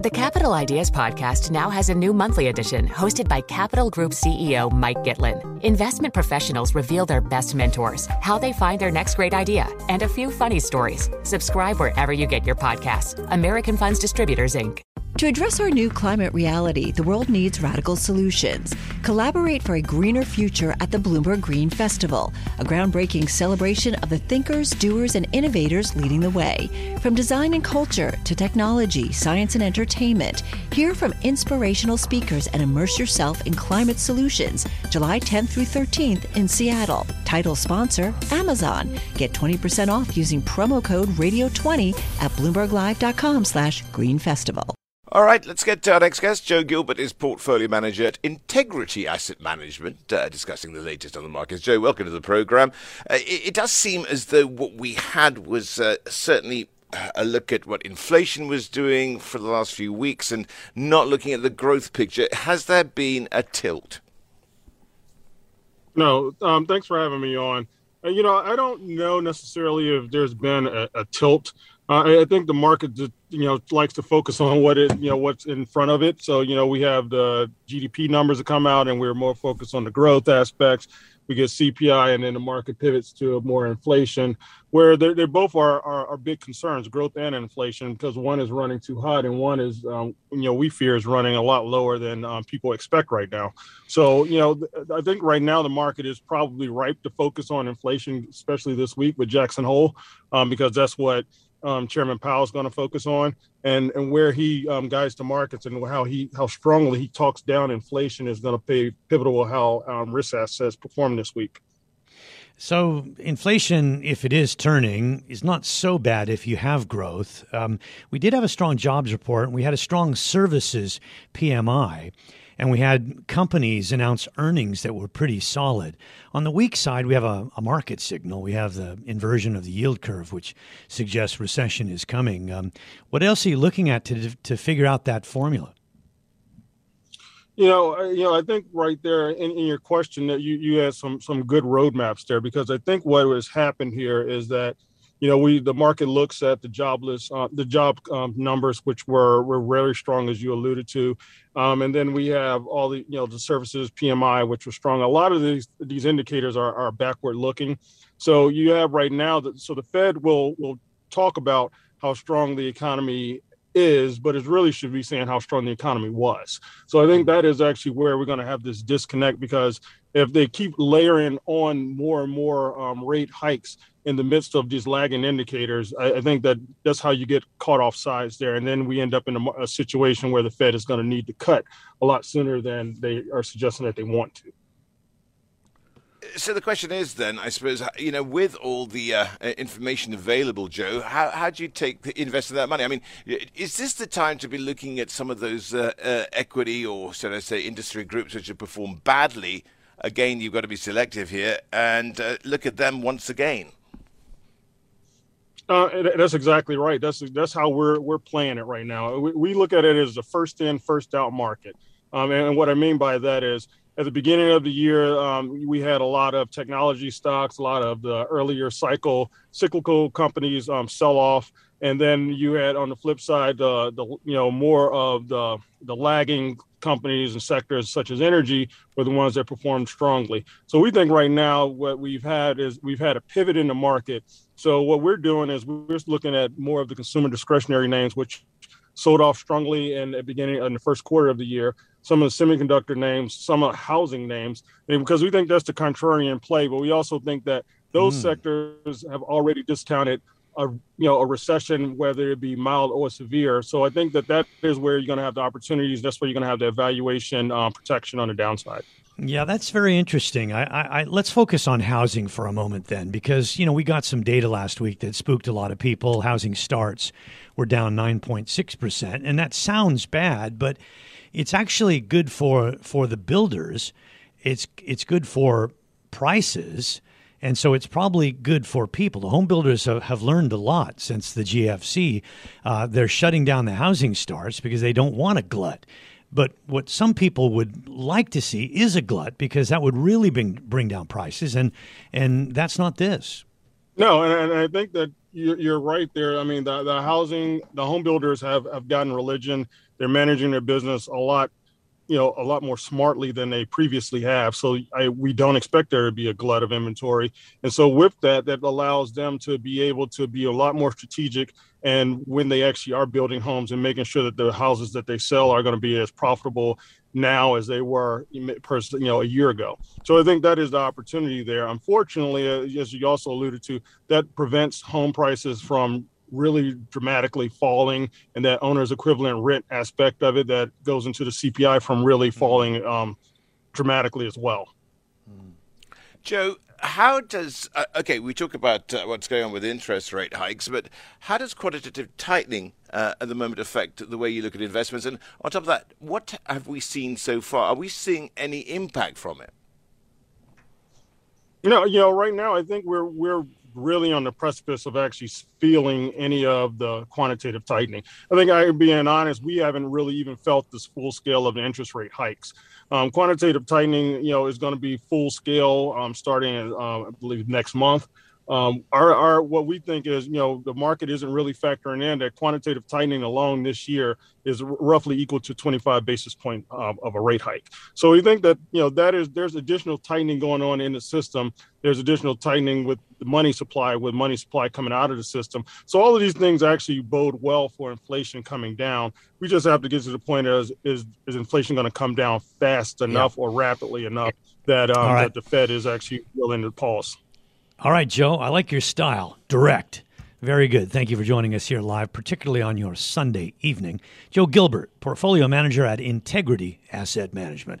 The Capital Ideas Podcast now has a new monthly edition hosted by Capital Group CEO Mike Gitlin. Investment professionals reveal their best mentors, how they find their next great idea, and a few funny stories. Subscribe wherever you get your podcasts. American Funds Distributors, Inc. To address our new climate reality, the world needs radical solutions. Collaborate for a greener future at the Bloomberg Green Festival, a groundbreaking celebration of the thinkers, doers, and innovators leading the way. From design and culture to technology, science, and entertainment, hear from inspirational speakers and immerse yourself in climate solutions, July 10th through 13th in Seattle. Title sponsor, Amazon. Get 20% off using promo code radio20 at bloomberglive.com/greenfestival. All right, let's get to our next guest. Joe Gilbert is portfolio manager at Integrity Asset Management, discussing the latest on the markets. Joe, welcome to the program. It does seem as though what we had was certainly a look at what inflation was doing for the last few weeks and not looking at the growth picture. Has there been a tilt? No, thanks for having me on. I don't know necessarily if there's been a tilt. I think the market, likes to focus on what's in front of it. So, we have the GDP numbers that come out and we're more focused on the growth aspects. We get CPI and then the market pivots to more inflation, where they both are big concerns, growth and inflation, because one is running too hot and one is, we fear is running a lot lower than people expect right now. So, I think right now the market is probably ripe to focus on inflation, especially this week with Jackson Hole, because that's what Chairman Powell is going to focus on, and where he guides the markets and how strongly he talks down inflation is going to play pivotal how risk assets perform this week. So inflation, if it is turning, is not so bad if you have growth. We did have a strong jobs report, and we had a strong services PMI. And we had companies announce earnings that were pretty solid. On the weak side, we have a market signal. We have the inversion of the yield curve, which suggests recession is coming. What else are you looking at to figure out that formula? I think right there in your question that you had some good roadmaps there, because I think what has happened here is that the market looks at the job numbers, which were very strong, as you alluded to. And then we have all the services, PMI, which was strong. A lot of these indicators are backward looking. So you have right now so the Fed will talk about how strong the economy is, but it really should be saying how strong the economy was. So I think that is actually where we're going to have this disconnect, because if they keep layering on more and more rate hikes in the midst of these lagging indicators, I think that's how you get caught off sides there. And then we end up in a situation where the Fed is going to need to cut a lot sooner than they are suggesting that they want to. So the question is then, I suppose, with all the information available, Joe, how do you invest in that money? I mean, is this the time to be looking at some of those equity or, should I say, industry groups which have performed badly? Again, you've got to be selective here and look at them once again. That's exactly right. That's how we're playing it right now. We look at it as a first in, first out market. And what I mean by that is, at the beginning of the year, we had a lot of technology stocks, a lot of the earlier cyclical companies sell off. And then you had on the flip side, more of the lagging companies and sectors such as energy were the ones that performed strongly. So we think right now what we've had a pivot in the market. So what we're doing is we're looking at more of the consumer discretionary names, which sold off strongly in the first quarter of the year, some of the semiconductor names, some of the housing names, and because we think that's the contrarian play, but we also think that those sectors have already discounted a recession, whether it be mild or severe. So I think that is where you're going to have the opportunities. That's where you're going to have the valuation protection on the downside. Yeah, that's very interesting. Let's focus on housing for a moment then, because, we got some data last week that spooked a lot of people. Housing starts were down 9.6%, and that sounds bad, but it's actually good for the builders. It's good for prices, and so it's probably good for people. The home builders have learned a lot since the GFC. They're shutting down the housing starts because they don't want a glut. But what some people would like to see is a glut, because that would really bring down prices, and that's not this. No, and I think that you're right there. I mean, the housing, the home builders have gotten religion. They're managing their business a lot more smartly than they previously have. So we don't expect there to be a glut of inventory. And so with that, that allows them to be able to be a lot more strategic. And when they actually are building homes and making sure that the houses that they sell are going to be as profitable now as they were, a year ago. So I think that is the opportunity there. Unfortunately, as you also alluded to, that prevents home prices from really dramatically falling, and that owner's equivalent rent aspect of it that goes into the CPI from really falling dramatically as well. Joe, how does, we talk about what's going on with interest rate hikes, but how does quantitative tightening at the moment affect the way you look at investments? And on top of that, what have we seen so far? Are we seeing any impact from it? Right now, I think we're really on the precipice of actually feeling any of the quantitative tightening. I think, being honest, we haven't really even felt this full scale of the interest rate hikes. Quantitative tightening, is going to be full scale starting, I believe, next month. What we think is, the market isn't really factoring in that quantitative tightening alone this year is roughly equal to 25 basis point of a rate hike. So we think that, there's additional tightening going on in the system. There's additional tightening with the money supply coming out of the system. So all of these things actually bode well for inflation coming down. We just have to get to the point of, is inflation going to come down fast enough or rapidly enough that the Fed is actually willing to pause. All right, Joe, I like your style. Direct. Very good. Thank you for joining us here live, particularly on your Sunday evening. Joe Gilbert, Portfolio Manager at Integrity Asset Management.